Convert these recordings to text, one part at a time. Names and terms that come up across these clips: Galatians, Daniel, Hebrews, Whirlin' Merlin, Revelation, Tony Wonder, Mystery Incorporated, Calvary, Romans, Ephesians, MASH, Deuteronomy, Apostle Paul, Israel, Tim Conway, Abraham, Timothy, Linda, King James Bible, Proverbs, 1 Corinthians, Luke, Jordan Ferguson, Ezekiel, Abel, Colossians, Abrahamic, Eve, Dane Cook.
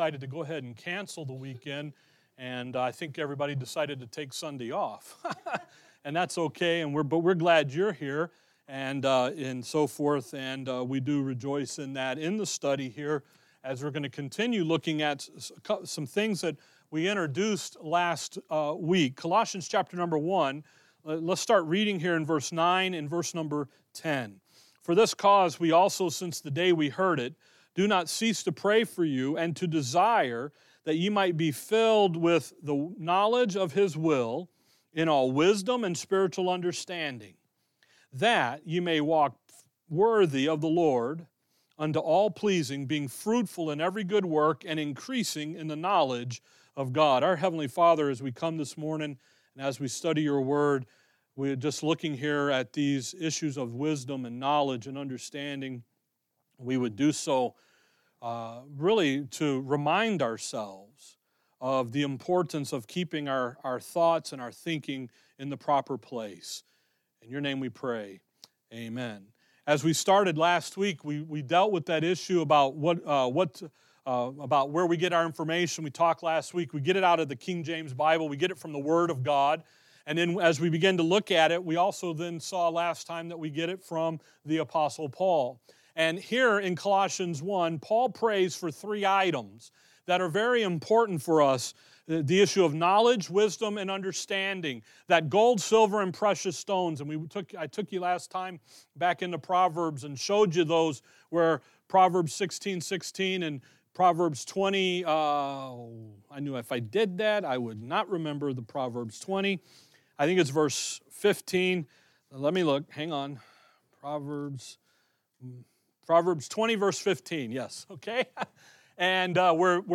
decided to go ahead and cancel the weekend, and I think everybody decided to take Sunday off. And that's okay, and we're glad you're here, and so forth, and we do rejoice in that in the study here, as we're going to continue looking at some things that we introduced last week. Colossians chapter number 1, let's start reading here in verse 9 and verse number 10. For this cause we also, since the day we heard it, do not cease to pray for you and to desire that ye might be filled with the knowledge of his will in all wisdom and spiritual understanding, that ye may walk worthy of the Lord unto all pleasing, being fruitful in every good work and increasing in the knowledge of God. Our Heavenly Father, as we come this morning and as we study your word, we're just looking here at these issues of wisdom and knowledge and understanding. We would do so really to remind ourselves of the importance of keeping our thoughts and our thinking in the proper place. In your name we pray, amen. As we started last week, we dealt with that issue about about where we get our information. We talked last week. We get it out of the King James Bible. We get it from the Word of God. And then as we begin to look at it, we also then saw last time that we get it from the Apostle Paul. And here in Colossians 1, Paul prays for three items that are very important for us, the issue of knowledge, wisdom, and understanding, that gold, silver, and precious stones. And I took you last time back into Proverbs and showed you those, where Proverbs 16:16 and Proverbs 20, I knew if I did that, I would not remember the Proverbs 20. I think it's verse 15. Let me look, hang on. Proverbs 20, verse 15, yes, okay? And Proverbs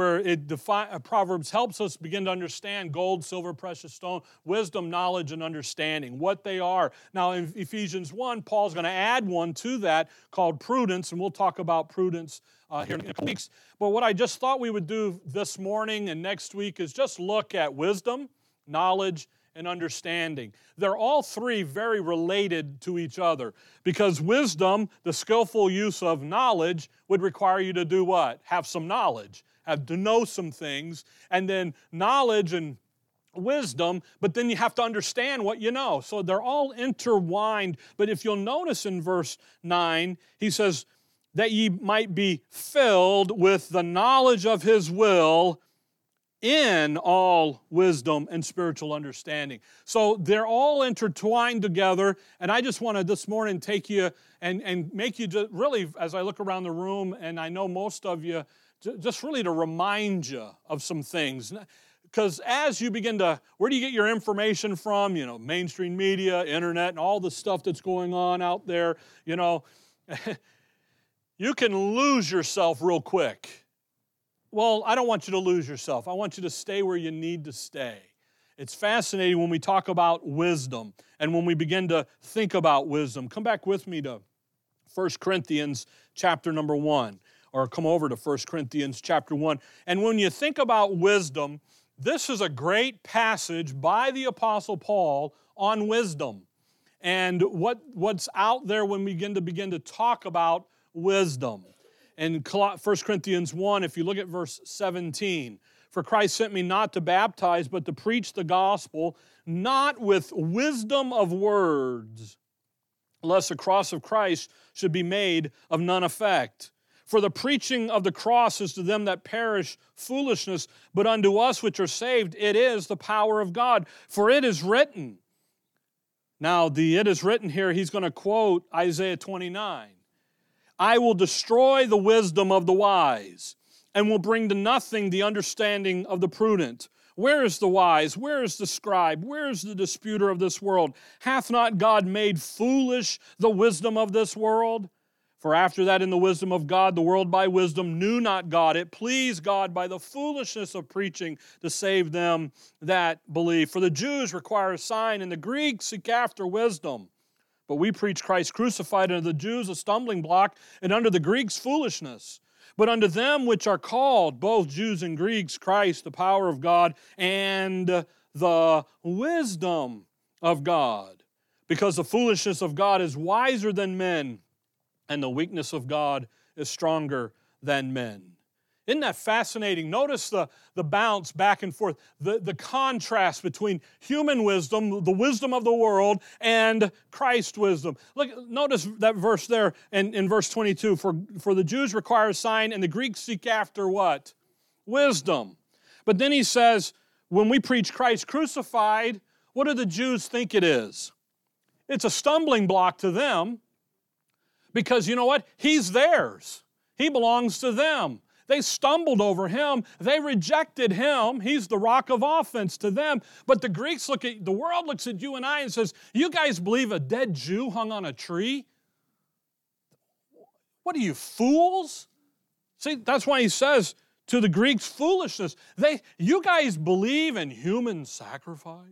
helps us begin to understand gold, silver, precious stone, wisdom, knowledge, and understanding, what they are. Now, in Ephesians 1, Paul's going to add one to that called prudence, and we'll talk about prudence here in a couple weeks. But what I just thought we would do this morning and next week is just look at wisdom, knowledge, and understanding. They're all three very related to each other, because wisdom, the skillful use of knowledge, would require you to do what? Have some knowledge, have to know some things, and then knowledge and wisdom, but then you have to understand what you know. So they're all intertwined. But if you'll notice in verse 9, he says, that ye might be filled with the knowledge of his will in all wisdom and spiritual understanding. So they're all intertwined together, and I just want to this morning take you and make you just really, as I look around the room, and I know most of you, just really to remind you of some things. Because as you begin to, where do you get your information from? You know, mainstream media, internet, and all the stuff that's going on out there, you know. You can lose yourself real quick. Well, I don't want you to lose yourself. I want you to stay where you need to stay. It's fascinating when we talk about wisdom and when we begin to think about wisdom. Come back with me to 1 Corinthians chapter number 1, or come over to 1 Corinthians chapter 1. And when you think about wisdom, this is a great passage by the Apostle Paul on wisdom and what's out there when we begin to talk about wisdom. In 1 Corinthians 1, if you look at verse 17, for Christ sent me not to baptize, but to preach the gospel, not with wisdom of words, lest the cross of Christ should be made of none effect. For the preaching of the cross is to them that perish foolishness, but unto us which are saved it is the power of God. For it is written. Now, it is written here, he's going to quote Isaiah 29. I will destroy the wisdom of the wise and will bring to nothing the understanding of the prudent. Where is the wise? Where is the scribe? Where is the disputer of this world? Hath not God made foolish the wisdom of this world? For after that in the wisdom of God, the world by wisdom knew not God. It pleased God by the foolishness of preaching to save them that believe. For the Jews require a sign, and the Greeks seek after wisdom. But we preach Christ crucified, unto the Jews a stumbling block, and unto the Greeks foolishness. But unto them which are called, both Jews and Greeks, Christ, the power of God, and the wisdom of God. Because the foolishness of God is wiser than men, and the weakness of God is stronger than men. Isn't that fascinating? Notice the bounce back and forth, the contrast between human wisdom, the wisdom of the world, and Christ's wisdom. Look, notice that verse there in verse 22, for the Jews require a sign and the Greeks seek after what? Wisdom. But then he says, when we preach Christ crucified, what do the Jews think it is? It's a stumbling block to them because you know what? He's theirs. He belongs to them. They stumbled over him. They rejected him. He's the rock of offense to them. But the Greeks look at, the world looks at you and I and says, you guys believe a dead Jew hung on a tree? What are you, fools? See, that's why he says to the Greeks, foolishness. You guys believe in human sacrifice?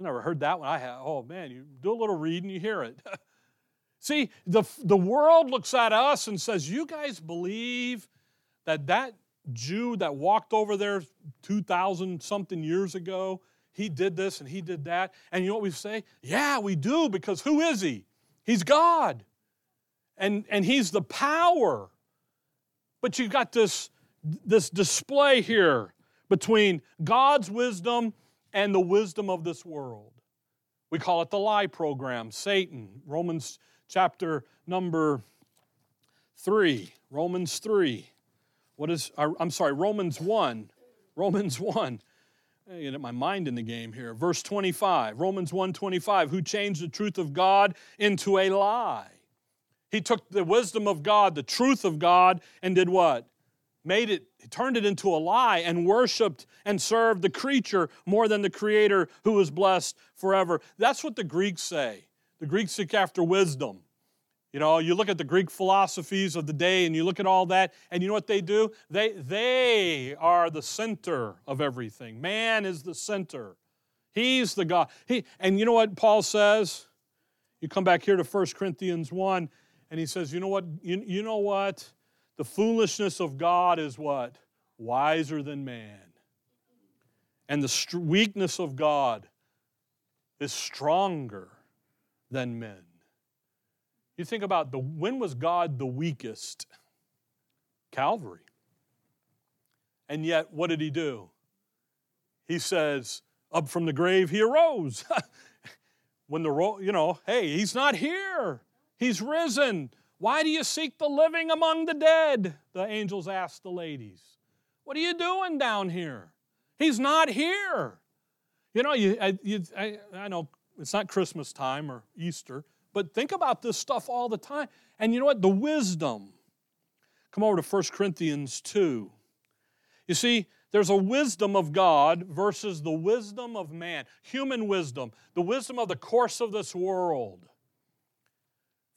I never heard that one. I have. Oh, man, you do a little reading, you hear it. See, the world looks at us and says, you guys believe that Jew that walked over there 2,000-something years ago, he did this and he did that. And you know what we say? Yeah, we do, because who is he? He's God. And he's the power. But you've got this display here between God's wisdom and the wisdom of this world. We call it the lie program, Satan. Romans chapter number 3. Romans 3. Romans 1. Romans 1. Get my mind in the game here. Verse 25. Romans 1:25. Who changed the truth of God into a lie. He took the wisdom of God, the truth of God, and did what? He turned it into a lie and worshiped and served the creature more than the Creator who is blessed forever. That's what the Greeks say. The Greeks seek after wisdom. You know, you look at the Greek philosophies of the day and you look at all that, and you know what they do? They are the center of everything. Man is the center. He's the God. And you know what Paul says? You come back here to 1 Corinthians 1, and he says, you know what? You know what? The foolishness of God is what? Wiser than man. And the weakness of God is stronger than men. You think about when was God the weakest? Calvary. And yet, what did he do? He says, up from the grave he arose. He's not here. He's risen. Why do you seek the living among the dead? The angels asked the ladies. What are you doing down here? He's not here. You know, I know it's not Christmas time or Easter, but think about this stuff all the time. And you know what? The wisdom. Come over to 1 Corinthians 2. You see, there's a wisdom of God versus the wisdom of man, human wisdom, the wisdom of the course of this world.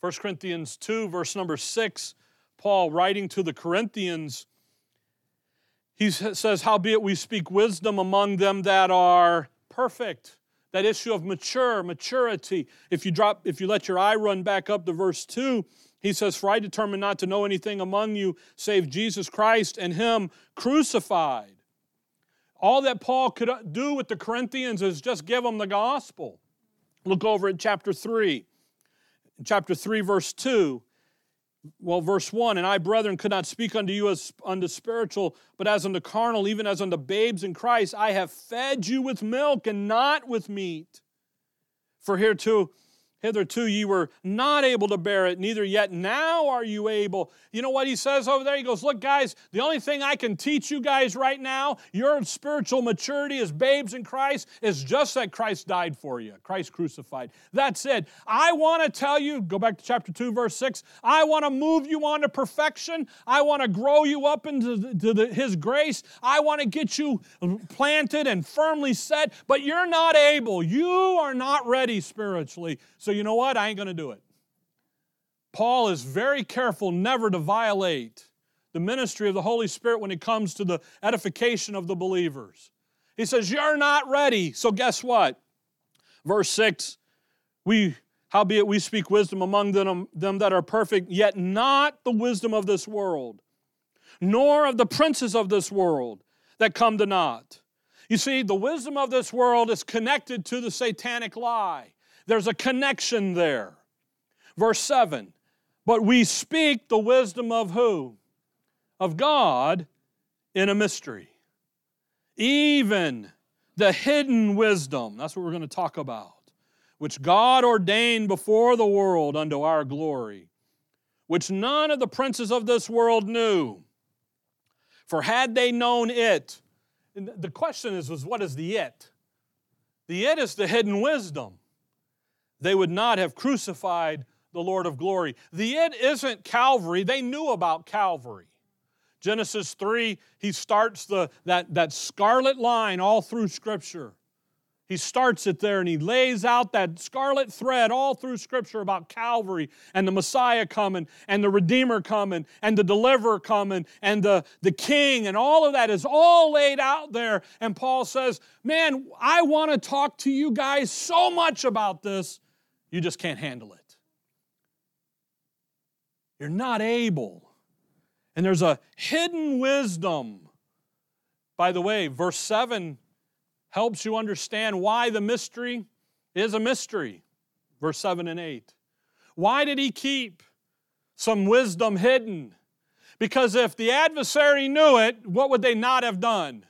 1 Corinthians 2, verse number 6, Paul writing to the Corinthians, he says, howbeit we speak wisdom among them that are perfect. That issue of maturity. If you let your eye run back up to verse 2, he says, for I determined not to know anything among you save Jesus Christ and him crucified. All that Paul could do with the Corinthians is just give them the gospel. Look over at chapter 3. Chapter 3, verse 2. Well, verse 1, and I, brethren, could not speak unto you as unto spiritual, but as unto carnal, even as unto babes in Christ. I have fed you with milk and not with meat. For hitherto ye were not able to bear it, neither yet now are you able. You know what he says over there? He goes, look, guys, the only thing I can teach you guys right now, your spiritual maturity as babes in Christ, is just that Christ died for you, Christ crucified. That's it. I want to tell you, go back to chapter 2, verse 6, I want to move you on to perfection. I want to grow you up into His grace. I want to get you planted and firmly set, but you're not able. You are not ready spiritually. So you know what? I ain't going to do it. Paul is very careful never to violate the ministry of the Holy Spirit when it comes to the edification of the believers. He says, you're not ready. So guess what? Verse 6, howbeit we speak wisdom among them that are perfect, yet not the wisdom of this world, nor of the princes of this world that come to naught. You see, the wisdom of this world is connected to the satanic lie. There's a connection there. Verse 7, but we speak the wisdom of who? of God in a mystery. Even the hidden wisdom, that's what we're going to talk about, which God ordained before the world unto our glory, which none of the princes of this world knew. For had they known it, and the question is what is the it? The it is the hidden wisdom. They would not have crucified the Lord of glory. The it isn't Calvary. They knew about Calvary. Genesis 3, he starts that scarlet line all through Scripture. He starts it there and he lays out that scarlet thread all through Scripture about Calvary and the Messiah coming and the Redeemer coming and the Deliverer coming and the King, and all of that is all laid out there. And Paul says, man, I want to talk to you guys so much about this, you just can't handle it. You're not able. And there's a hidden wisdom. By the way, verse 7 helps you understand why the mystery is a mystery. Verse 7 and 8. Why did he keep some wisdom hidden? Because if the adversary knew it, what would they not have done?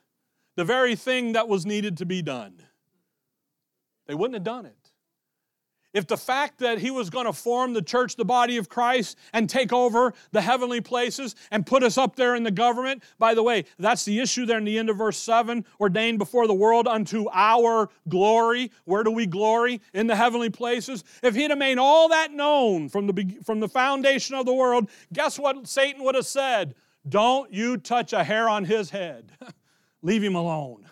The very thing that was needed to be done. They wouldn't have done it. If the fact that he was going to form the church, the body of Christ, and take over the heavenly places and put us up there in the government, by the way, that's the issue there in the end of verse 7, ordained before the world unto our glory. Where do we glory? In the heavenly places. If he'd have made all that known from the foundation of the world, guess what Satan would have said? Don't you touch a hair on his head. Leave him alone.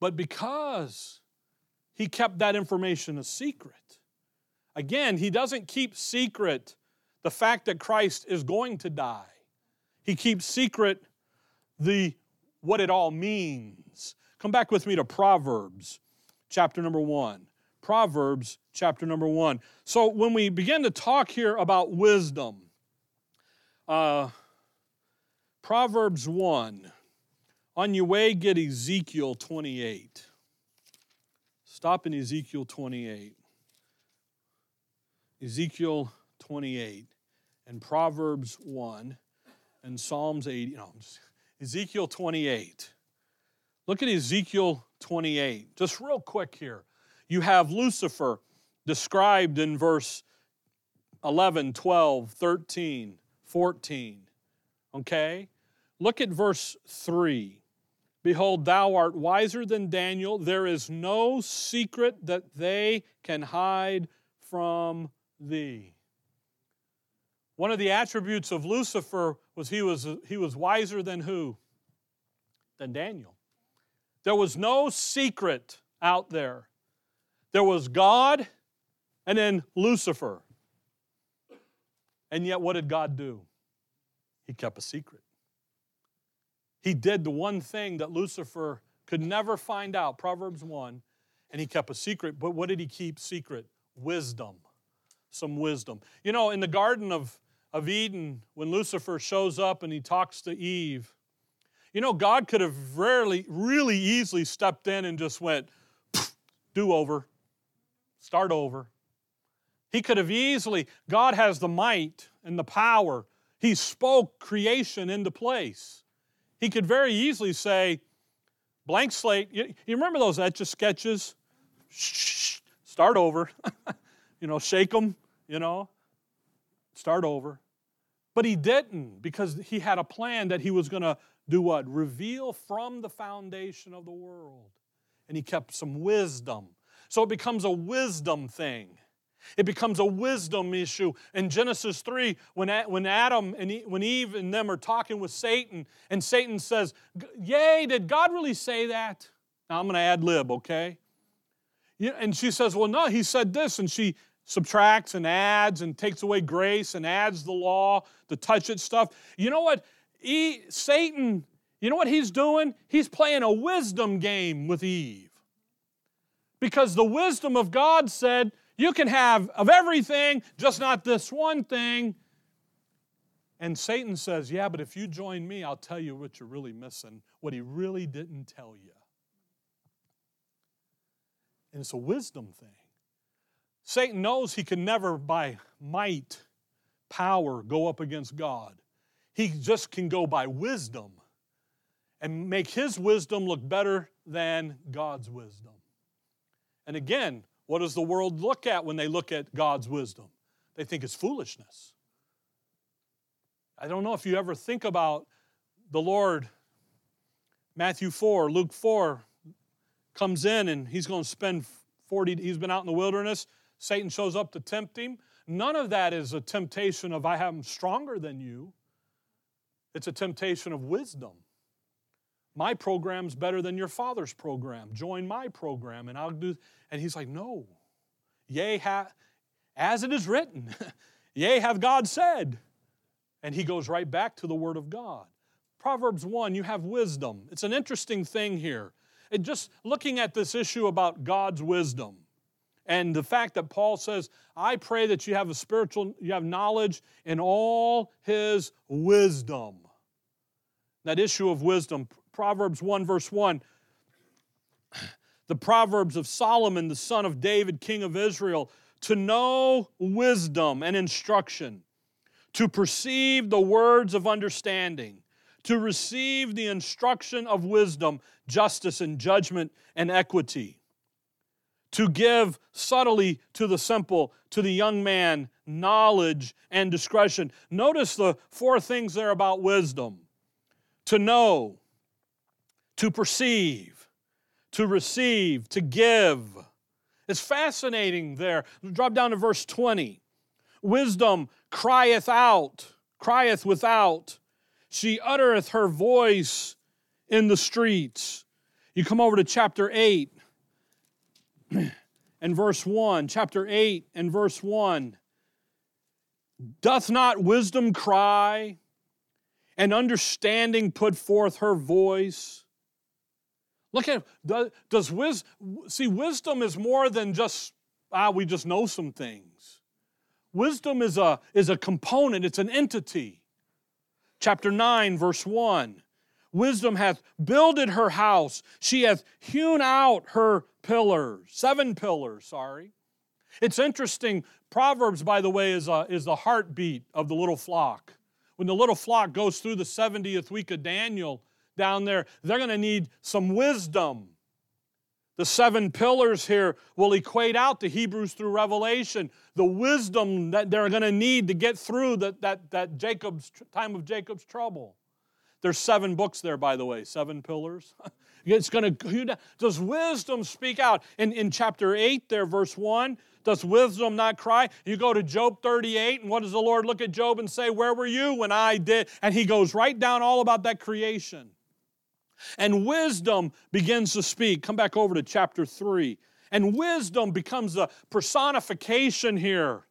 But because he kept that information a secret. Again, he doesn't keep secret the fact that Christ is going to die. He keeps secret what it all means. Come back with me to Proverbs chapter number 1. Proverbs chapter number 1. So when we begin to talk here about wisdom, Proverbs 1, on your way get Ezekiel 28. Stop in Ezekiel 28. Ezekiel 28 and Proverbs 1 and Psalms 80. No, Ezekiel 28. Look at Ezekiel 28. Just real quick here. You have Lucifer described in verse 11, 12, 13, 14. Okay? Look at verse 3. Behold, thou art wiser than Daniel. There is no secret that they can hide from thee. One of the attributes of Lucifer was he was wiser than who? Than Daniel. There was no secret out there. There was God and then Lucifer. And yet what did God do? He kept a secret. He did the one thing that Lucifer could never find out, Proverbs 1, and he kept a secret. But what did he keep secret? Wisdom. Some wisdom. You know, in the Garden of Eden, when Lucifer shows up and he talks to Eve, you know, God could have really easily stepped in and just went, do over, start over. He could have easily, God has the might and the power. He spoke creation into place. He could very easily say, blank slate. You remember those Etch-a-Sketches? Shh, start over. You know, shake them, you know, start over. But he didn't, because he had a plan that he was going to do what? Reveal from the foundation of the world. And he kept some wisdom. So it becomes a wisdom thing. It becomes a wisdom issue. In Genesis 3, when Adam and when Eve and them are talking with Satan, and Satan says, yay, did God really say that? Now I'm going to ad lib, okay? And she says, well, no, he said this. And she subtracts and adds and takes away grace and adds the law, the touch it stuff. You know what? Satan, you know what he's doing? He's playing a wisdom game with Eve. Because the wisdom of God said, you can have of everything, just not this one thing. And Satan says, yeah, but if you join me, I'll tell you what you're really missing, what he really didn't tell you. And it's a wisdom thing. Satan knows he can never by might, power, go up against God. He just can go by wisdom and make his wisdom look better than God's wisdom. And again, what does the world look at when they look at God's wisdom? They think it's foolishness. I don't know if you ever think about the Lord. Matthew 4, Luke 4 comes in and he's going to spend 40, he's been out in the wilderness. Satan shows up to tempt him. None of that is a temptation of I am stronger than you. It's a temptation of wisdom. My program's better than your father's program. Join my program and I'll do. And he's like, no. Yea, as it is written. Yea, have God said. And he goes right back to the word of God. Proverbs 1, you have wisdom. It's an interesting thing here. And just looking at this issue about God's wisdom and the fact that Paul says, I pray that you have you have knowledge in all his wisdom. That issue of wisdom, Proverbs 1, verse 1, the Proverbs of Solomon, the son of David, king of Israel, to know wisdom and instruction, to perceive the words of understanding, to receive the instruction of wisdom, justice and judgment and equity, to give subtly to the simple, to the young man, knowledge and discretion. Notice the four things there about wisdom. To know, to perceive, to receive, to give. It's fascinating there. Drop down to verse 20. Wisdom crieth without. She uttereth her voice in the streets. You come over to chapter 8 and verse 1. Chapter 8 and verse 1. Doth not wisdom cry, and understanding put forth her voice? Look at, wisdom is more than just, we just know some things. Wisdom is a component, it's an entity. Chapter 9, verse 1, wisdom hath builded her house, she hath hewn out her pillars, 7 pillars. It's interesting, Proverbs, by the way, is the heartbeat of the little flock. When the little flock goes through the 70th week of Daniel, down there, they're going to need some wisdom. The 7 pillars here will equate out to Hebrews through Revelation, the wisdom that they're going to need to get through that Jacob's time of Jacob's trouble. There's 7 books there, by the way, 7 pillars. It's going to, does wisdom speak out? In chapter 8 there, verse 1, does wisdom not cry? You go to Job 38, and what does the Lord look at Job and say, where were you when I did? And he goes right down all about that creation. And wisdom begins to speak. Come back over to chapter 3. And wisdom becomes the personification here.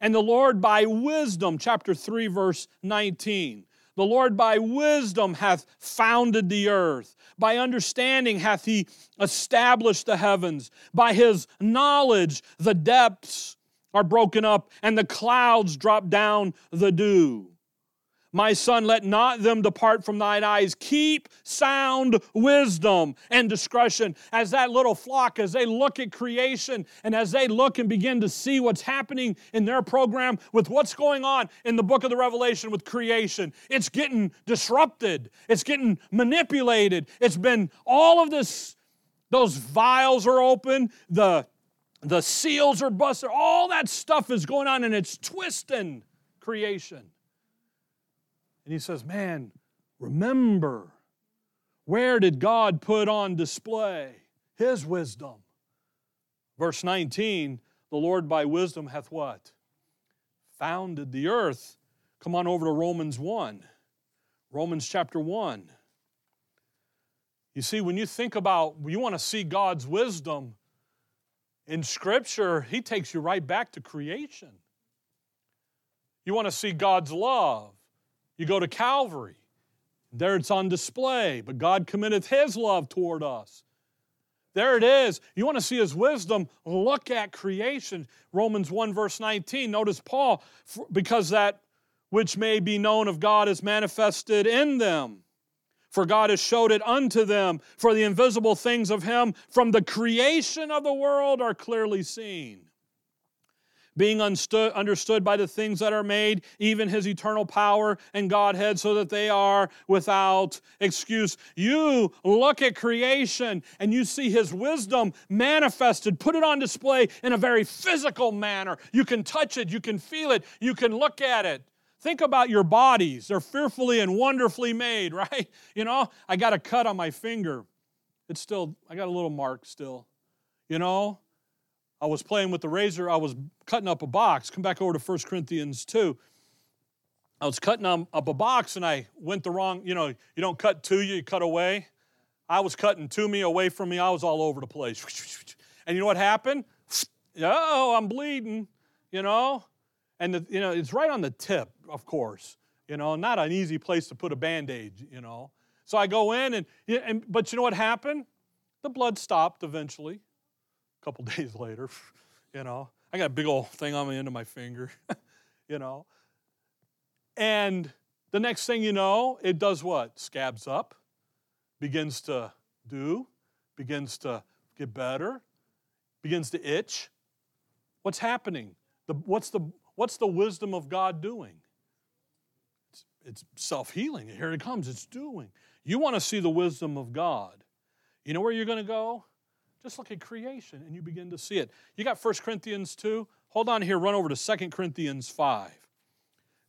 And the Lord by wisdom, chapter 3, verse 19. The Lord by wisdom hath founded the earth. By understanding hath he established the heavens. By his knowledge the depths are broken up, and the clouds drop down the dew. My son, let not them depart from thine eyes. Keep sound wisdom and discretion. As that little flock, as they look at creation, and as they look and begin to see what's happening in their program with what's going on in the book of the Revelation with creation, it's getting disrupted. It's getting manipulated. It's been all of this, those vials are open, the seals are busted, all that stuff is going on, and it's twisting creation. And he says, man, remember, where did God put on display his wisdom? Verse 19, the Lord by wisdom hath what? Founded the earth. Come on over to Romans 1. Romans chapter 1. You see, when you think about, you want to see God's wisdom in Scripture, he takes you right back to creation. You want to see God's love. You go to Calvary, there it's on display, but God committeth his love toward us. There it is. You want to see his wisdom, look at creation. Romans 1 verse 19, notice Paul, because that which may be known of God is manifested in them. For God has showed it unto them, for the invisible things of him from the creation of the world are clearly seen. being understood by the things that are made, even his eternal power and Godhead, so that they are without excuse. You look at creation and you see his wisdom manifested, put it on display in a very physical manner. You can touch it, you can feel it, you can look at it. Think about your bodies. They're fearfully and wonderfully made, right? You know, I got a cut on my finger. It's still, I got a little mark still. You know, I was playing with the razor. I was cutting up a box. Come back over to 1 Corinthians 2. I was cutting up a box and I went the wrong, you know, you don't cut to you, you cut away. I was cutting to me, away from me. I was all over the place. And you know what happened? Oh, I'm bleeding, you know. And, you know, it's right on the tip, of course, you know, not an easy place to put a Band-Aid, you know. So I go in, and but you know what happened? The blood stopped eventually. A couple days later, you know. I got a big old thing on the end of my finger, you know. And the next thing you know, it does what? Scabs up, begins to get better, begins to itch. What's happening? What's the wisdom of God doing? It's self-healing. Here it comes. It's doing. You want to see the wisdom of God. You know where you're going to go? Just look at creation, and you begin to see it. You got 1 Corinthians 2. Hold on here. Run over to 2 Corinthians 5.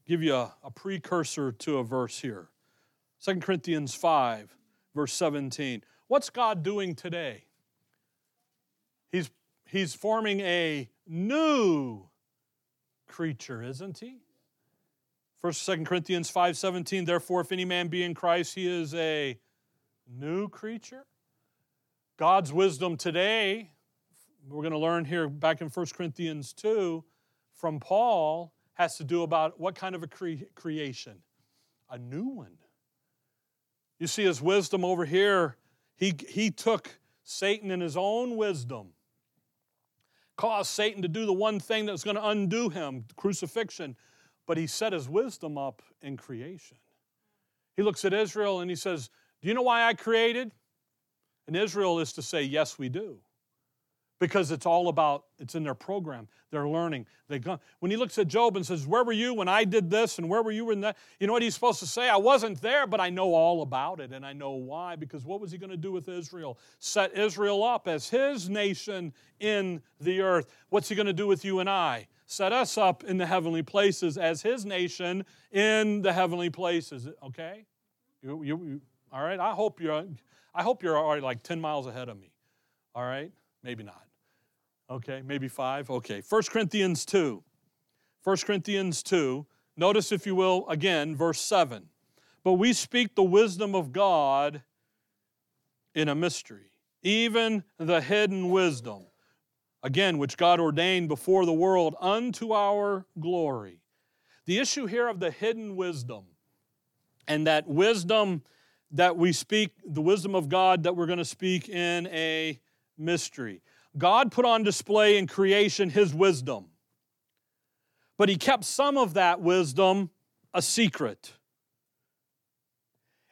Give you a precursor to a verse here. 2 Corinthians 5, verse 17. What's God doing today? He's forming a new creature, isn't he? 2 Corinthians 5:17, therefore, if any man be in Christ, he is a new creature. God's wisdom today, we're going to learn here back in 1 Corinthians 2 from Paul, has to do about what kind of a creation? A new one. You see his wisdom over here, he took Satan in his own wisdom, caused Satan to do the one thing that's going to undo him, crucifixion. But he set his wisdom up in creation. He looks at Israel and he says, do you know why I created? And Israel is to say, yes, we do. Because it's all about, it's in their program. They're learning. When he looks at Job and says, where were you when I did this and where were you when that? You know what he's supposed to say? I wasn't there, but I know all about it and I know why. Because what was he going to do with Israel? Set Israel up as his nation in the earth. What's he going to do with you and I? Set us up in the heavenly places as his nation in the heavenly places. Okay? You all right? I hope you're already like 10 miles ahead of me. All right? Maybe not. Okay, maybe 5. Okay. 1 Corinthians 2. Notice, if you will, again, verse 7. But we speak the wisdom of God in a mystery, even the hidden wisdom. Again, which God ordained before the world unto our glory. The issue here of the hidden wisdom, and that wisdom that we speak, the wisdom of God that we're going to speak in a mystery. God put on display in creation his wisdom, but he kept some of that wisdom a secret.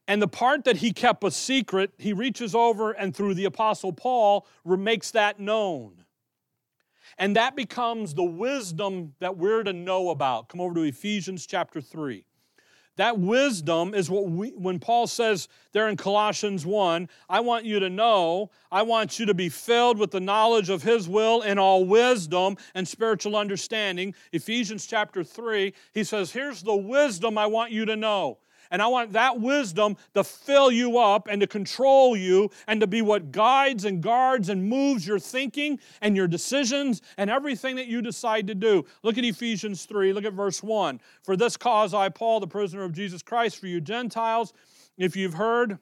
And the part that he kept a secret, he reaches over and through the Apostle Paul makes that known. And that becomes the wisdom that we're to know about. Come over to Ephesians chapter 3. That wisdom is what when Paul says there in Colossians 1, I want you to know, I want you to be filled with the knowledge of his will in all wisdom and spiritual understanding. Ephesians chapter 3, he says, here's the wisdom I want you to know. And I want that wisdom to fill you up and to control you and to be what guides and guards and moves your thinking and your decisions and everything that you decide to do. Look at Ephesians 3. Look at verse 1. For this cause I, Paul, the prisoner of Jesus Christ, for you Gentiles, if you've heard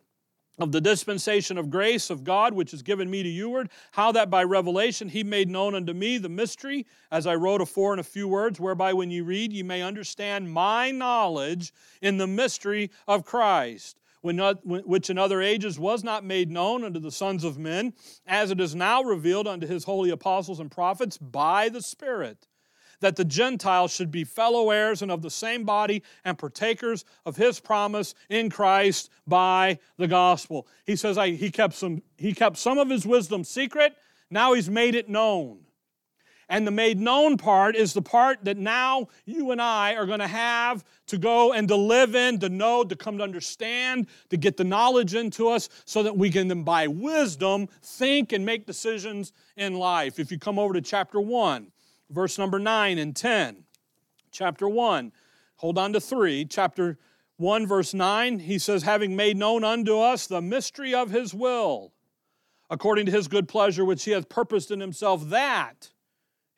of the dispensation of grace of God, which is given me to youward, how that by revelation he made known unto me the mystery, as I wrote afore in a few words, whereby when ye read ye may understand my knowledge in the mystery of Christ, which in other ages was not made known unto the sons of men, as it is now revealed unto his holy apostles and prophets by the Spirit, that the Gentiles should be fellow heirs and of the same body and partakers of his promise in Christ by the gospel. He says he kept some of his wisdom secret. Now he's made it known. And the made known part is the part that now you and I are going to have to go and to live in, to know, to come to understand, to get the knowledge into us so that we can then by wisdom think and make decisions in life. If you come over to chapter 1, verse number 9 and 10. Chapter 1, hold on to 3. Chapter 1, verse 9, he says, having made known unto us the mystery of his will, according to his good pleasure which he hath purposed in himself, that,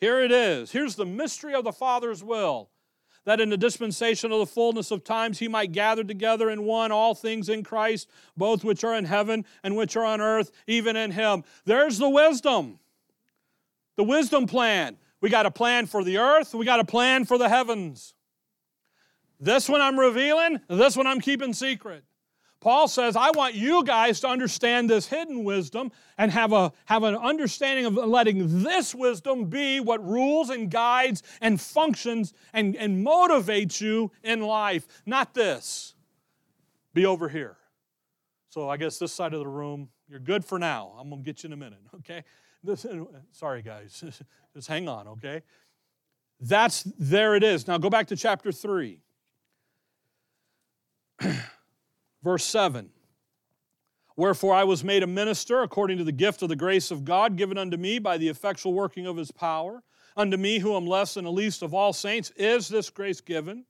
here it is, here's the mystery of the Father's will, that in the dispensation of the fullness of times he might gather together in one all things in Christ, both which are in heaven and which are on earth, even in him. There's the wisdom plan. We got a plan for the earth, we got a plan for the heavens. This one I'm revealing, this one I'm keeping secret. Paul says, I want you guys to understand this hidden wisdom and have an understanding of letting this wisdom be what rules and guides and functions and motivates you in life. Not this. Be over here. So I guess this side of the room, you're good for now. I'm going to get you in a minute, okay? Sorry, guys. Just hang on, okay? There it is. Now go back to chapter 3. Verse 7, wherefore I was made a minister according to the gift of the grace of God given unto me by the effectual working of his power. Unto me, who am less than the least of all saints, is this grace given,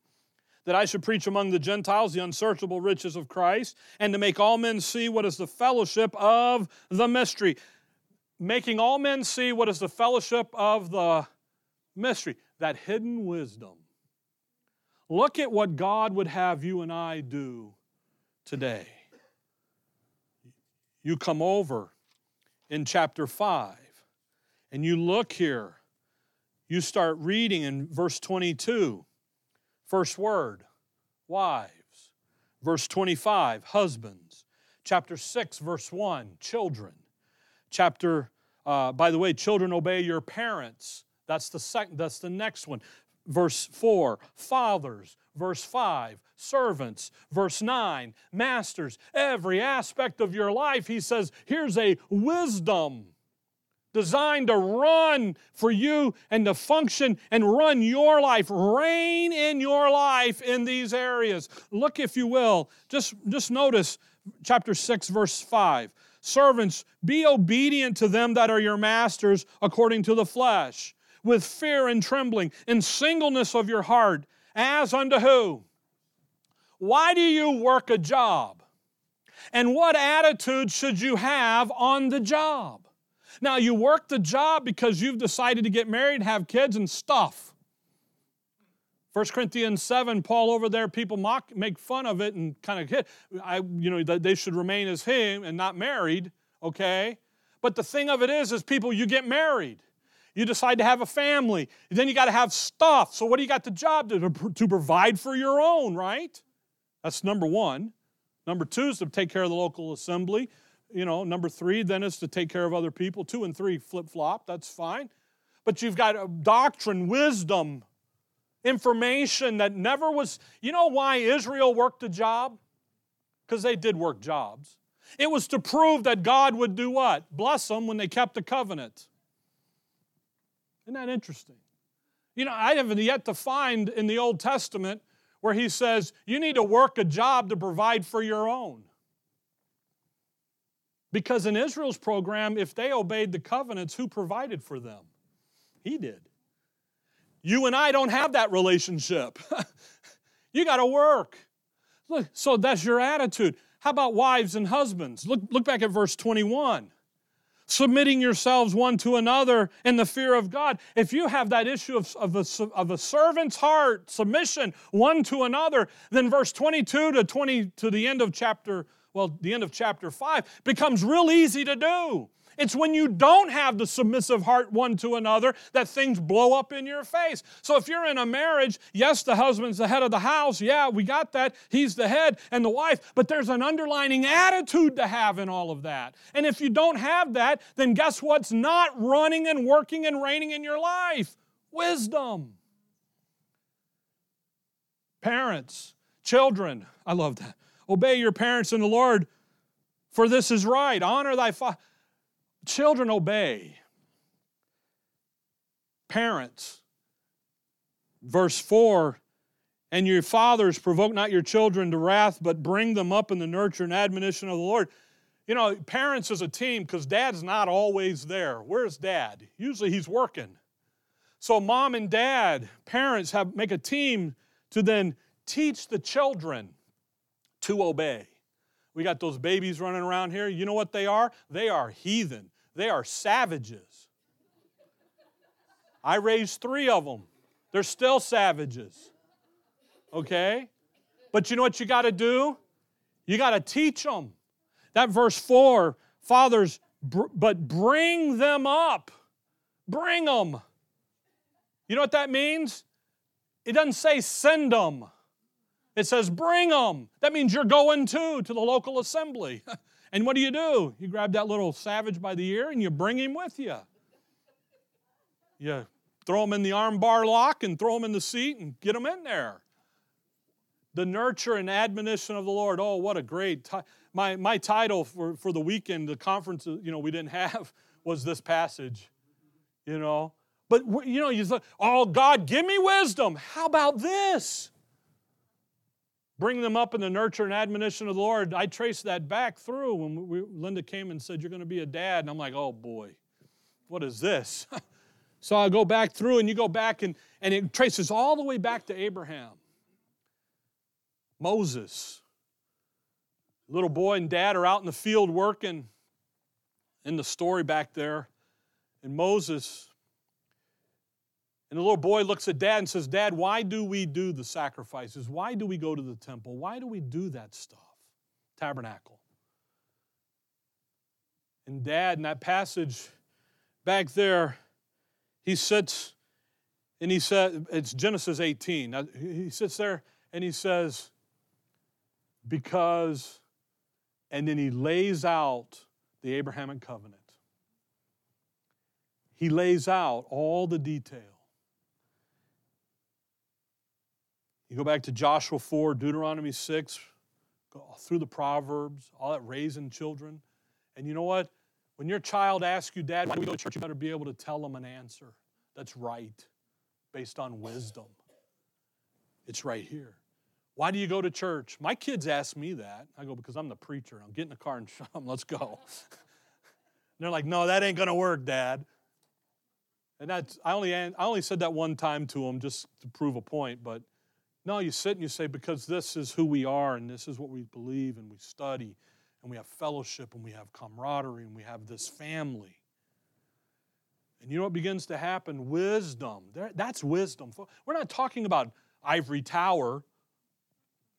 that I should preach among the Gentiles the unsearchable riches of Christ, and to make all men see what is the fellowship of the mystery. Making all men see what is the fellowship of the mystery, that hidden wisdom. Look at what God would have you and I do today. You come over in chapter 5 and you look here. You start reading in verse 22, first word, wives. Verse 25, husbands. Chapter 6, verse 1, children. By the way, children, obey your parents. That's the next one. Verse 4, fathers. Verse 5, servants. Verse 9, masters. Every aspect of your life, he says, here's a wisdom designed to run for you and to function and run your life, reign in your life in these areas. Look, if you will, just notice chapter 6, verse 5. Servants, be obedient to them that are your masters according to the flesh, with fear and trembling, in singleness of your heart, as unto who? Why do you work a job? And what attitude should you have on the job? Now, you work the job because you've decided to get married, have kids, and stuff. 1 Corinthians 7, Paul over there, people make fun of it and kind of hit. They should remain as him and not married, okay? But the thing of it is people, you get married. You decide to have a family. Then you got to have stuff. So what do you got the job to provide for your own, right? That's number one. Number two is to take care of the local assembly. Number three then is to take care of other people. 2 and 3 flip-flop, that's fine. But you've got doctrine, wisdom, information that never was. You know why Israel worked a job? Because they did work jobs. It was to prove that God would do what? Bless them when they kept the covenant. Isn't that interesting? I haven't yet to find in the Old Testament where he says, you need to work a job to provide for your own. Because in Israel's program, if they obeyed the covenants, who provided for them? He did. You and I don't have that relationship. You got to work. Look, so that's your attitude. How about wives and husbands? Look back at verse 21. Submitting yourselves one to another in the fear of God. If you have that issue of a servant's heart, submission one to another, then verse 22 to the end of chapter 5 becomes real easy to do. It's when you don't have the submissive heart one to another that things blow up in your face. So if you're in a marriage, yes, the husband's the head of the house. Yeah, we got that. He's the head and the wife. But there's an underlining attitude to have in all of that. And if you don't have that, then guess what's not running and working and reigning in your life? Wisdom. Parents, children, I love that. Obey your parents in the Lord, for this is right. Honor thy father. Children, obey. parents. Verse 4, and your fathers, provoke not your children to wrath, but bring them up in the nurture and admonition of the Lord. You know, parents as a team, because dad's not always there. Where's dad? Usually he's working. So mom and dad, parents, make a team to then teach the children to obey. We got those babies running around here. You know what they are? They are heathen. They are savages. I raised 3 of them. They're still savages. Okay? But you know what you got to do? You got to teach them. That verse 4, fathers, but bring them up. Bring them. You know what that means? It doesn't say send them. It says bring them. That means you're going to the local assembly. And what do? You grab that little savage by the ear and you bring him with you. You throw him in the arm bar lock and throw him in the seat and get him in there. The nurture and admonition of the Lord. Oh, what a great title. My title for the weekend, the conference, you know, we didn't have, was this passage, you know. But, you know, you say, oh, God, give me wisdom. How about this? Bring them up in the nurture and admonition of the Lord. I traced that back through when Linda came and said, you're going to be a dad. And I'm like, oh, boy, what is this? So I go back through, and you go back, and it traces all the way back to Abraham. Moses. Little boy and dad are out in the field working in the story back there. And Moses... And the little boy looks at dad and says, Dad, why do we do the sacrifices? Why do we go to the temple? Why do we do that stuff? Tabernacle. And dad, in that passage back there, he sits and he says, it's Genesis 18. He sits there and he says, because, and then he lays out the Abrahamic covenant. He lays out all the details. You go back to Joshua 4, Deuteronomy 6, go through the Proverbs, all that raising children. And you know what? When your child asks you, Dad, why do we go to church? You better be able to tell them an answer that's right, based on wisdom. It's right here. Why do you go to church? My kids ask me that. I go, because I'm the preacher. I'm getting in the car and shut them. Let's go. And they're like, no, that ain't going to work, Dad. And that's, I only said that one time to them just to prove a point, but no, you sit and you say, because this is who we are and this is what we believe and we study and we have fellowship and we have camaraderie and we have this family. And you know what begins to happen? Wisdom. That's wisdom. We're not talking about ivory tower.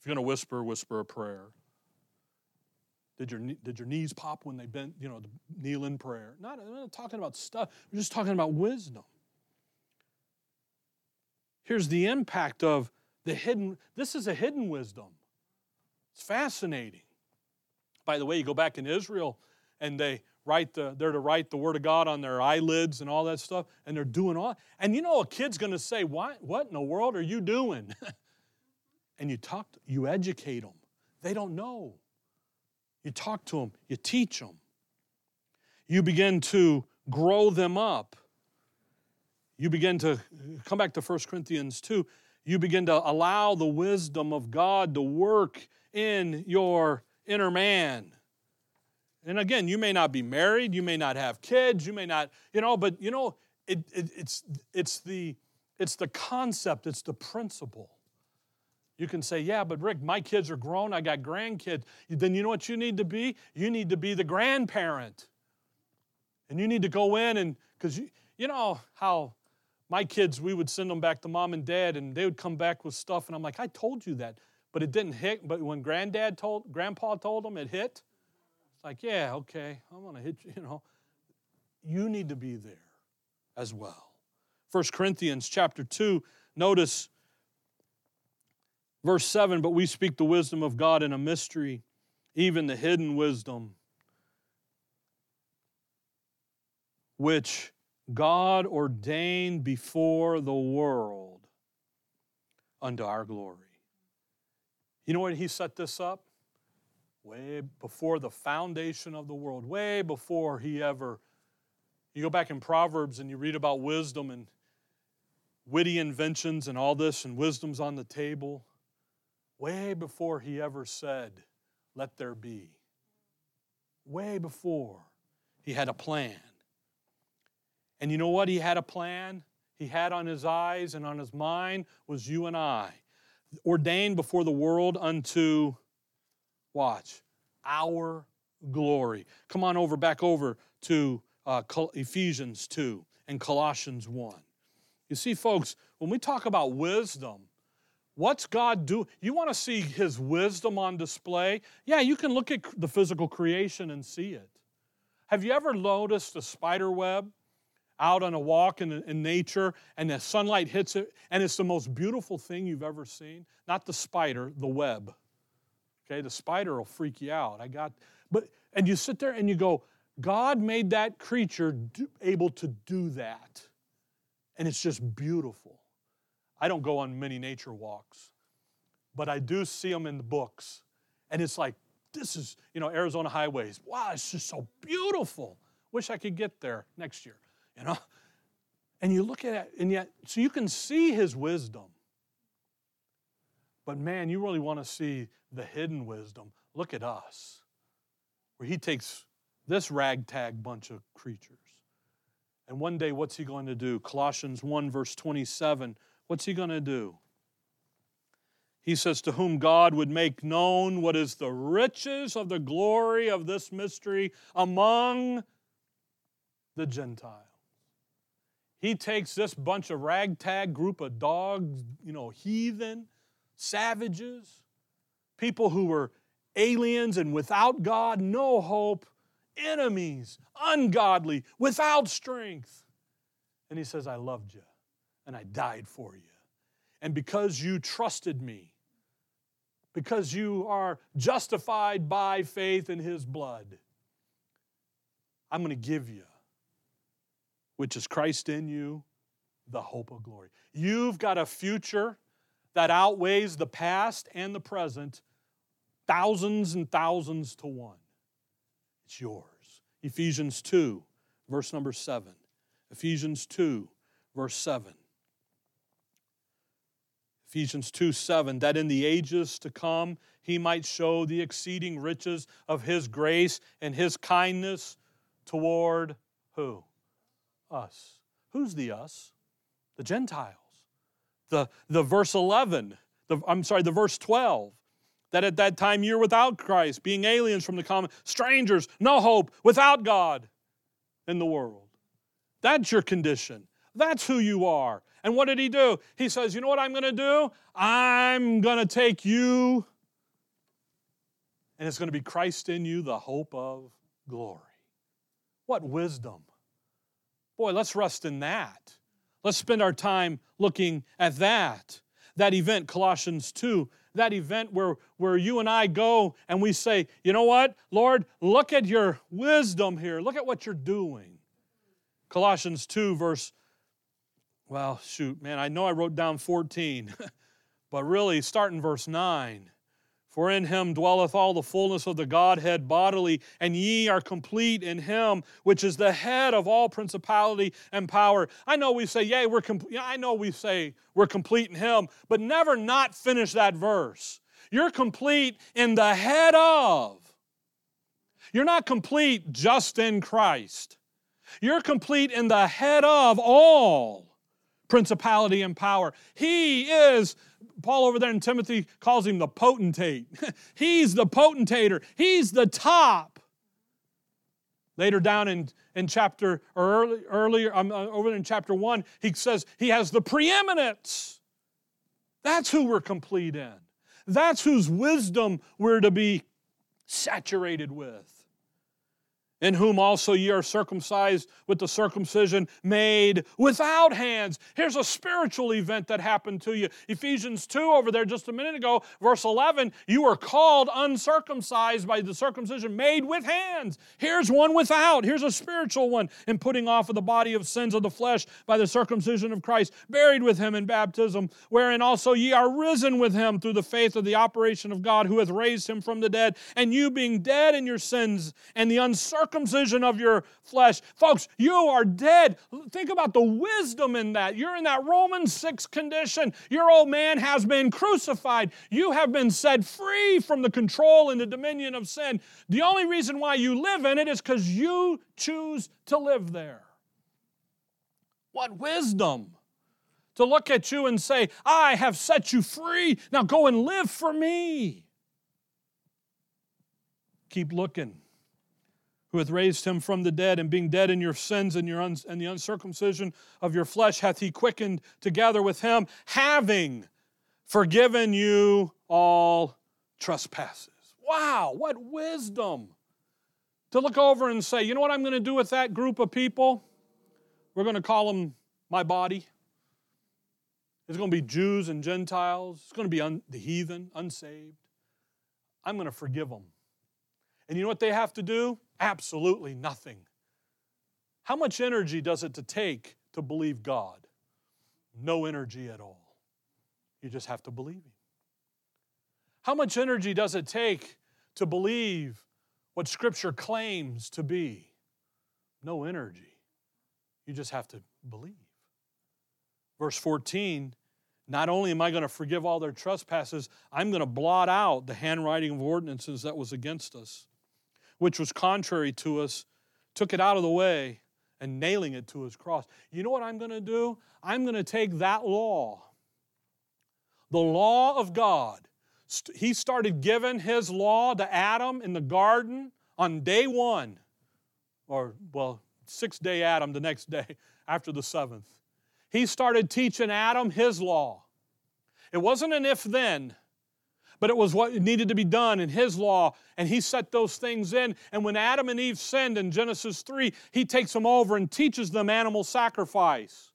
If you're going to whisper, whisper a prayer. Did your knees pop when they bent, you know, the kneel in prayer? We're not talking about stuff. We're just talking about wisdom. Here's the impact of this is a hidden wisdom. It's fascinating. By the way, you go back in Israel and they're to write the Word of God on their eyelids and all that stuff, and they're doing all. And you know a kid's going to say, what in the world are you doing? And you educate them. They don't know. You talk to them. You teach them. You begin to grow them up. You begin to come back to 1 Corinthians 2. You begin to allow the wisdom of God to work in your inner man. And again, you may not be married, you may not have kids, you may not, you know, but you know, it's the concept, it's the principle. You can say, yeah, but Rick, my kids are grown, I got grandkids. Then you know what you need to be? You need to be the grandparent. And you need to go in and, because you know how, my kids, we would send them back to mom and dad, and they would come back with stuff, and I'm like, I told you that, but it didn't hit. But when Grandpa told them, it hit. It's like, yeah, okay, I'm gonna hit you. You know, you need to be there as well. 1 Corinthians chapter 2, notice verse 7. But we speak the wisdom of God in a mystery, even the hidden wisdom, which God ordained before the world unto our glory. You know what he set this up? Way before the foundation of the world, way before he ever. You go back in Proverbs and you read about wisdom, and witty inventions and all this and wisdom's on the table way before he ever said, let there be. Way before he had a plan. And you know what? He had a plan. He had on his eyes and on his mind was you and I, ordained before the world unto, watch, our glory. Come on over, back over to Ephesians 2 and Colossians 1. You see, folks, when we talk about wisdom, what's God do? You want to see his wisdom on display? Yeah, you can look at the physical creation and see it. Have you ever noticed a spider web out on a walk in nature and the sunlight hits it and it's the most beautiful thing you've ever seen? Not the spider, the web. Okay, the spider will freak you out. And you sit there and you go, God made that creature able to do that. And it's just beautiful. I don't go on many nature walks, but I do see them in the books. And it's like, this is, Arizona highways. Wow, it's just so beautiful. Wish I could get there next year, And you look at it, and yet, so you can see his wisdom. But man, you really want to see the hidden wisdom. Look at us, where he takes this ragtag bunch of creatures. And one day, what's he going to do? Colossians 1, verse 27, what's he going to do? He says, to whom God would make known what is the riches of the glory of this mystery among the Gentiles. He takes this bunch of ragtag group of dogs, heathen, savages, people who were aliens and without God, no hope, enemies, ungodly, without strength. And he says, I loved you, and I died for you. And because you trusted me, because you are justified by faith in his blood, I'm going to give you, which is Christ in you, the hope of glory. You've got a future that outweighs the past and the present, thousands and thousands to one. It's yours. Ephesians 2, verse number 7. Ephesians 2, verse 7. Ephesians 2, 7, that in the ages to come he might show the exceeding riches of his grace and his kindness toward who? Us. Who's the us? The Gentiles. The verse 11, the verse 12. That at that time you're without Christ, being aliens from the common, strangers, no hope, without God in the world. That's your condition. That's who you are. And what did he do? He says, you know what I'm going to do? I'm going to take you, and it's going to be Christ in you, the hope of glory. What wisdom. Boy, let's rest in that. Let's spend our time looking at that. That event, Colossians 2, that event where you and I go and we say, you know what, Lord, look at your wisdom here. Look at what you're doing. Colossians 2 I wrote down 14, but really start in verse 9. For in him dwelleth all the fullness of the Godhead bodily, and ye are complete in him, which is the head of all principality and power. I know we say, we're complete in him, but never not finish that verse. You're complete in the head of. You're not complete just in Christ. You're complete in the head of all principality and power. He is. Paul over there in Timothy calls him the potentate. He's the potentator. He's the top. Later down in chapter, or earlier, over in chapter 1, he says he has the preeminence. That's who we're complete in. That's whose wisdom we're to be saturated with. In whom also ye are circumcised with the circumcision made without hands. Here's a spiritual event that happened to you. Ephesians 2 over there just a minute ago, verse 11, you were called uncircumcised by the circumcision made with hands. Here's one without. Here's a spiritual one. In putting off of the body of sins of the flesh by the circumcision of Christ, buried with him in baptism, wherein also ye are risen with him through the faith of the operation of God who hath raised him from the dead, and you being dead in your sins and the uncircumcision circumcision of your flesh. Folks, you are dead. Think about the wisdom in that. You're in that Romans 6 condition. Your old man has been crucified. You have been set free from the control and the dominion of sin. The only reason why you live in it is because you choose to live there. What wisdom to look at you and say, I have set you free. Now go and live for me. Keep looking. Who hath raised him from the dead, and being dead in your sins and the uncircumcision of your flesh hath he quickened together with him, having forgiven you all trespasses. Wow, what wisdom to look over and say, you know what I'm going to do with that group of people? We're going to call them my body. It's going to be Jews and Gentiles. It's going to be the heathen, unsaved. I'm going to forgive them. And you know what they have to do? Absolutely nothing. How much energy does it take to believe God? No energy at all. You just have to believe Him. How much energy does it take to believe what Scripture claims to be? No energy. You just have to believe. Verse 14, not only am I going to forgive all their trespasses, I'm going to blot out the handwriting of ordinances that was against us, which was contrary to us, took it out of the way, and nailing it to his cross. You know what I'm going to do? I'm going to take that law, the law of God. He started giving his law to Adam in the garden on day one, or, well, 6th day Adam, the next day after the 7th. He started teaching Adam his law. It wasn't an if-then, but it was what needed to be done in his law, and he set those things in. And when Adam and Eve sinned in Genesis 3, he takes them over and teaches them animal sacrifice,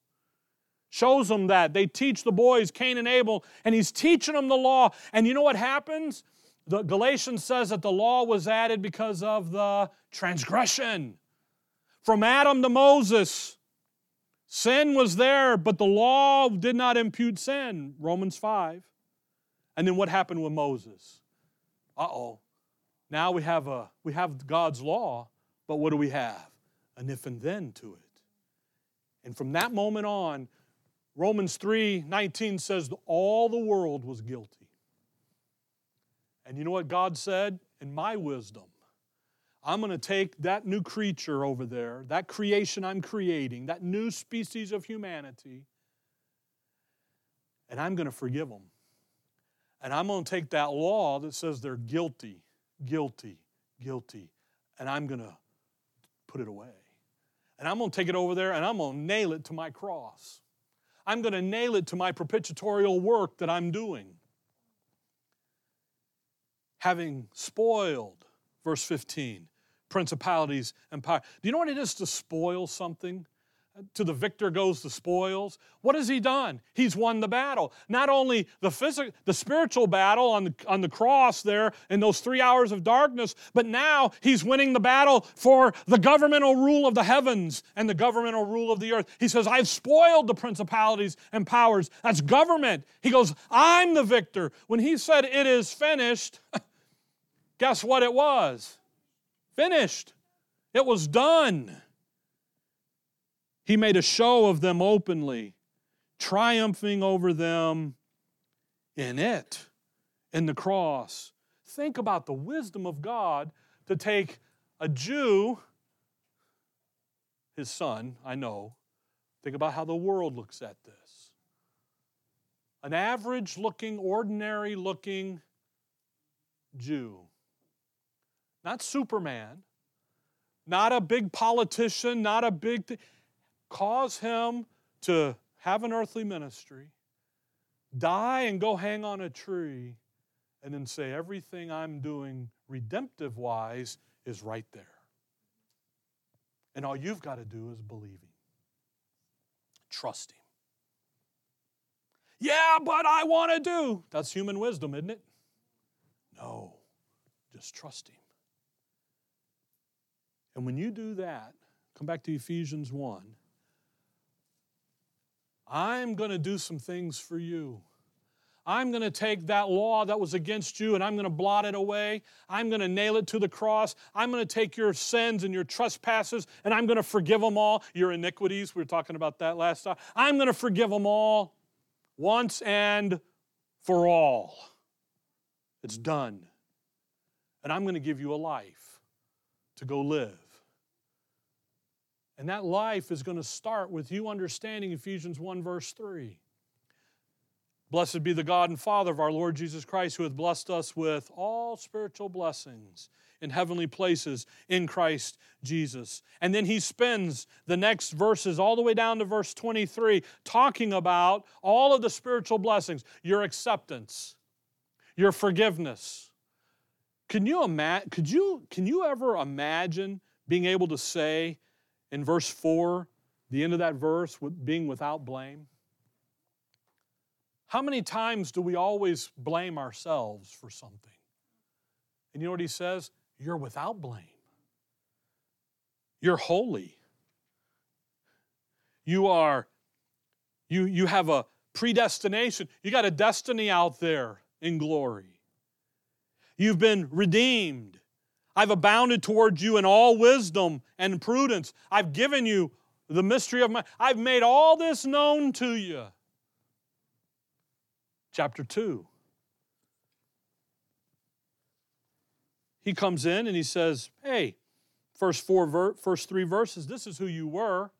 shows them that. They teach the boys, Cain and Abel, and he's teaching them the law. And you know what happens? The Galatians says that the law was added because of the transgression. From Adam to Moses, sin was there, but the law did not impute sin, Romans 5. And then what happened with Moses? Uh-oh. Now we have God's law, but what do we have? An if and then to it. And from that moment on, Romans 3:19 says all the world was guilty. And you know what God said? In my wisdom, I'm going to take that new creature over there, that creation I'm creating, that new species of humanity, and I'm going to forgive them. And I'm going to take that law that says they're guilty, guilty, guilty, and I'm going to put it away. And I'm going to take it over there, and I'm going to nail it to my cross. I'm going to nail it to my propitiatorial work that I'm doing. Having spoiled, verse 15, principalities and power. Do you know what it is to spoil something? To the victor goes the spoils. What has he done? He's won the battle. Not only the physical, the spiritual battle on the cross there in those 3 hours of darkness, but now he's winning the battle for the governmental rule of the heavens and the governmental rule of the earth. He says, I've spoiled the principalities and powers. That's government. He goes, I'm the victor. When he said, it is finished, guess what it was? Finished. It was done. He made a show of them openly, triumphing over them in it, in the cross. Think about the wisdom of God to take a Jew, his son, I know. Think about how the world looks at this. An average-looking, ordinary-looking Jew. Not Superman, not a big politician, not a big thing. Cause him to have an earthly ministry, die and go hang on a tree, and then say everything I'm doing redemptive-wise is right there. And all you've got to do is believe him. Trust him. Yeah, but I want to do. That's human wisdom, isn't it? No, just trust him. And when you do that, come back to Ephesians 1. I'm going to do some things for you. I'm going to take that law that was against you and I'm going to blot it away. I'm going to nail it to the cross. I'm going to take your sins and your trespasses and I'm going to forgive them all. Your iniquities, we were talking about that last time. I'm going to forgive them all once and for all. It's done. And I'm going to give you a life to go live. And that life is going to start with you understanding Ephesians 1, verse 3. Blessed be the God and Father of our Lord Jesus Christ, who hath blessed us with all spiritual blessings in heavenly places in Christ Jesus. And then he spends the next verses all the way down to verse 23 talking about all of the spiritual blessings, your acceptance, your forgiveness. Can you ever imagine being able to say in verse 4, the end of that verse, being without blame? How many times do we always blame ourselves for something? And you know what he says? You're without blame. You're holy. You have a predestination. You got a destiny out there in glory. You've been redeemed. I've abounded towards you in all wisdom and prudence. I've given you the mystery of my... I've made all this known to you. Chapter 2. He comes in and he says, hey, first three verses, this is who you were.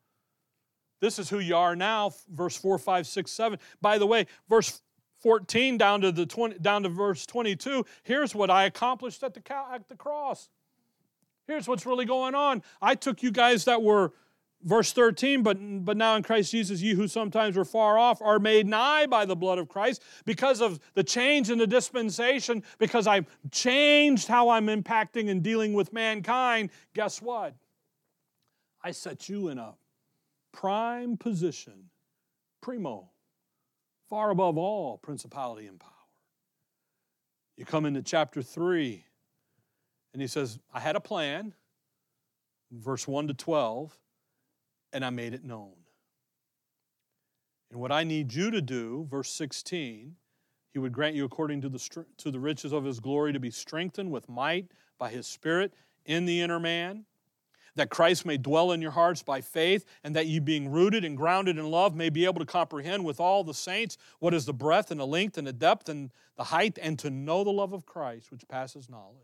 This is who you are now, verse 4, 5, 6, 7. By the way, verse 14 down to verse 22, here's what I accomplished at the cross. Here's what's really going on. I took you guys that were, Verse 13, but now in Christ Jesus, ye who sometimes were far off are made nigh by the blood of Christ. Because of the change in the dispensation, because I've changed how I'm impacting and dealing with mankind, guess what? I set you in a prime position, primo, far above all principality and power. You come into chapter 3, and he says, I had a plan, verse 1 to 12, and I made it known. And what I need you to do, verse 16, he would grant you according to the riches of his glory to be strengthened with might by his Spirit in the inner man, that Christ may dwell in your hearts by faith, and that you being rooted and grounded in love may be able to comprehend with all the saints what is the breadth and the length and the depth and the height, and to know the love of Christ which passes knowledge,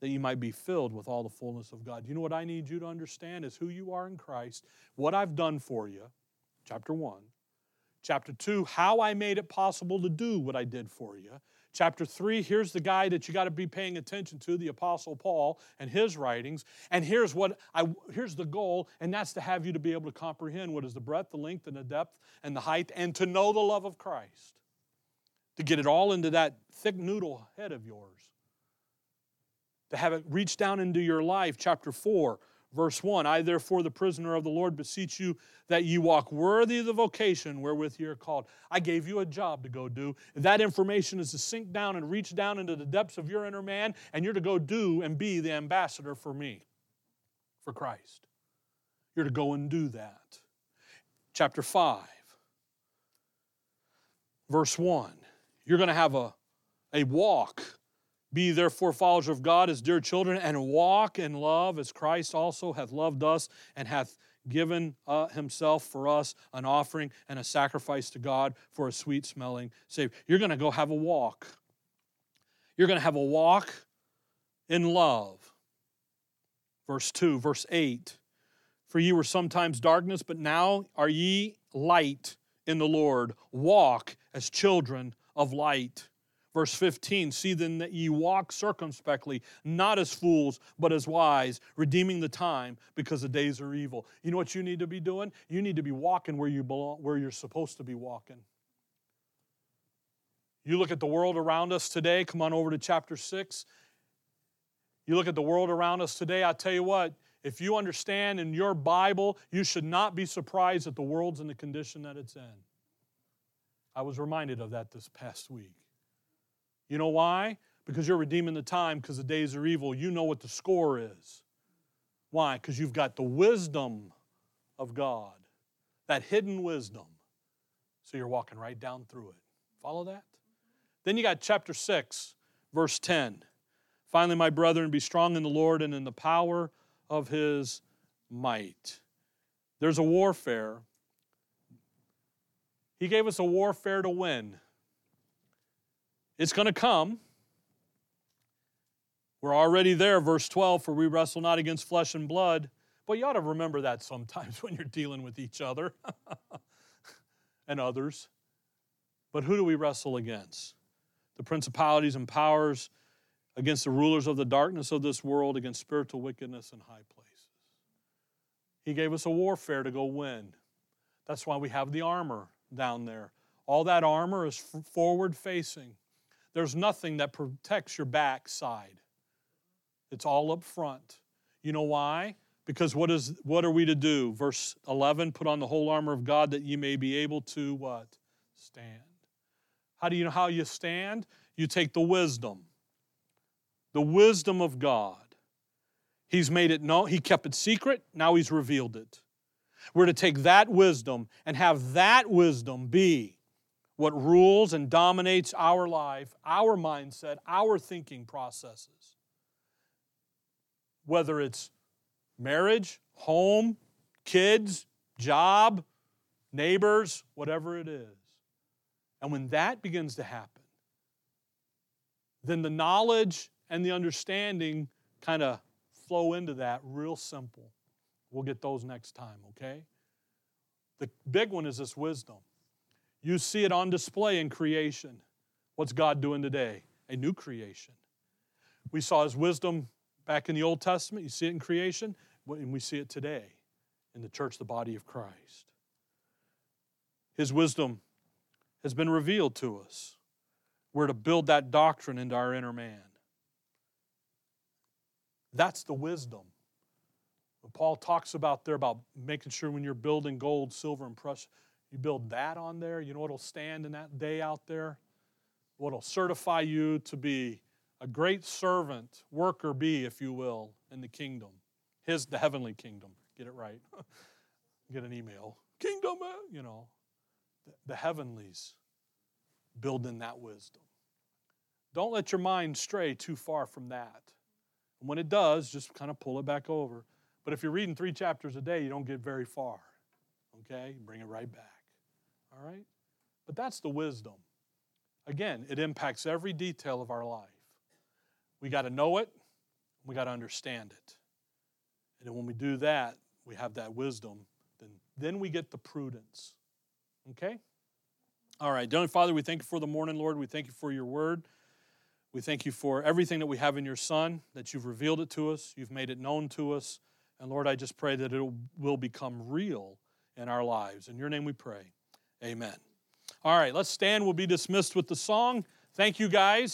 that you might be filled with all the fullness of God. You know what I need you to understand is who you are in Christ, what I've done for you, chapter 1. Chapter 2, how I made it possible to do what I did for you. Chapter 3, here's the guy that you got to be paying attention to, the Apostle Paul and his writings. And here's the goal, and that's to have you to be able to comprehend what is the breadth, the length, and the depth, and the height, and to know the love of Christ, to get it all into that thick noodle head of yours, to have it reach down into your life. Chapter 4, verse 1, I therefore, the prisoner of the Lord, beseech you that ye walk worthy of the vocation wherewith ye are called. I gave you a job to go do. That information is to sink down and reach down into the depths of your inner man, and you're to go do and be the ambassador for me, for Christ. You're to go and do that. Chapter 5, verse 1, you're going to have a walk. Be therefore followers of God as dear children, and walk in love as Christ also hath loved us and hath given himself for us an offering and a sacrifice to God for a sweet-smelling savor. You're going to go have a walk. You're going to have a walk in love. Verse 2, verse 8, for ye were sometimes darkness, but now are ye light in the Lord. Walk as children of light. Verse 15, see then that ye walk circumspectly, not as fools, but as wise, redeeming the time because the days are evil. You know what you need to be doing? You need to be walking where you belong, where you're supposed to be walking. You look at the world around us today, come on over to chapter 6. You look at the world around us today, I tell you what, if you understand in your Bible, you should not be surprised that the world's in the condition that it's in. I was reminded of that this past week. You know why? Because you're redeeming the time because the days are evil. You know what the score is. Why? Because you've got the wisdom of God, that hidden wisdom. So you're walking right down through it. Follow that? Then you got chapter 6, verse 10. Finally, my brethren, be strong in the Lord and in the power of his might. There's a warfare. He gave us a warfare to win. It's going to come. We're already there, verse 12, for we wrestle not against flesh and blood. But you ought to remember that sometimes when you're dealing with each other and others. But who do we wrestle against? The principalities and powers, against the rulers of the darkness of this world, against spiritual wickedness in high places. He gave us a warfare to go win. That's why we have the armor down there. All that armor is forward-facing. There's nothing that protects your backside. It's all up front. You know why? Because what are we to do? Verse 11, put on the whole armor of God that ye may be able to what? Stand. How do you know how you stand? You take the wisdom of God. He's made it known. He kept it secret. Now he's revealed it. We're to take that wisdom and have that wisdom be what rules and dominates our life, our mindset, our thinking processes. Whether it's marriage, home, kids, job, neighbors, whatever it is. And when that begins to happen, then the knowledge and the understanding kind of flow into that real simple. We'll get those next time, okay? The big one is this wisdom. You see it on display in creation. What's God doing today? A new creation. We saw his wisdom back in the Old Testament. You see it in creation, and we see it today in the church, the body of Christ. His wisdom has been revealed to us. We're to build that doctrine into our inner man. That's the wisdom. What Paul talks about there about making sure when you're building gold, silver, and precious, you build that on there. You know what'll stand in that day out there? What'll certify you to be a great servant, worker bee, if you will, in the kingdom. The heavenly kingdom. Get it right. Get an email. Kingdom, you know. The heavenlies build in that wisdom. Don't let your mind stray too far from that. And when it does, just kind of pull it back over. But if you're reading 3 chapters a day, you don't get very far. Okay? Bring it right back. All right? But that's the wisdom. Again, it impacts every detail of our life. We got to know it. We got to understand it. And then when we do that, we have that wisdom. Then we get the prudence. Okay? All right. Dear Father, we thank you for the morning, Lord. We thank you for your word. We thank you for everything that we have in your Son, that you've revealed it to us. You've made it known to us. And Lord, I just pray that it will become real in our lives. In your name we pray. Amen. All right. Let's stand. We'll be dismissed with the song. Thank you, guys.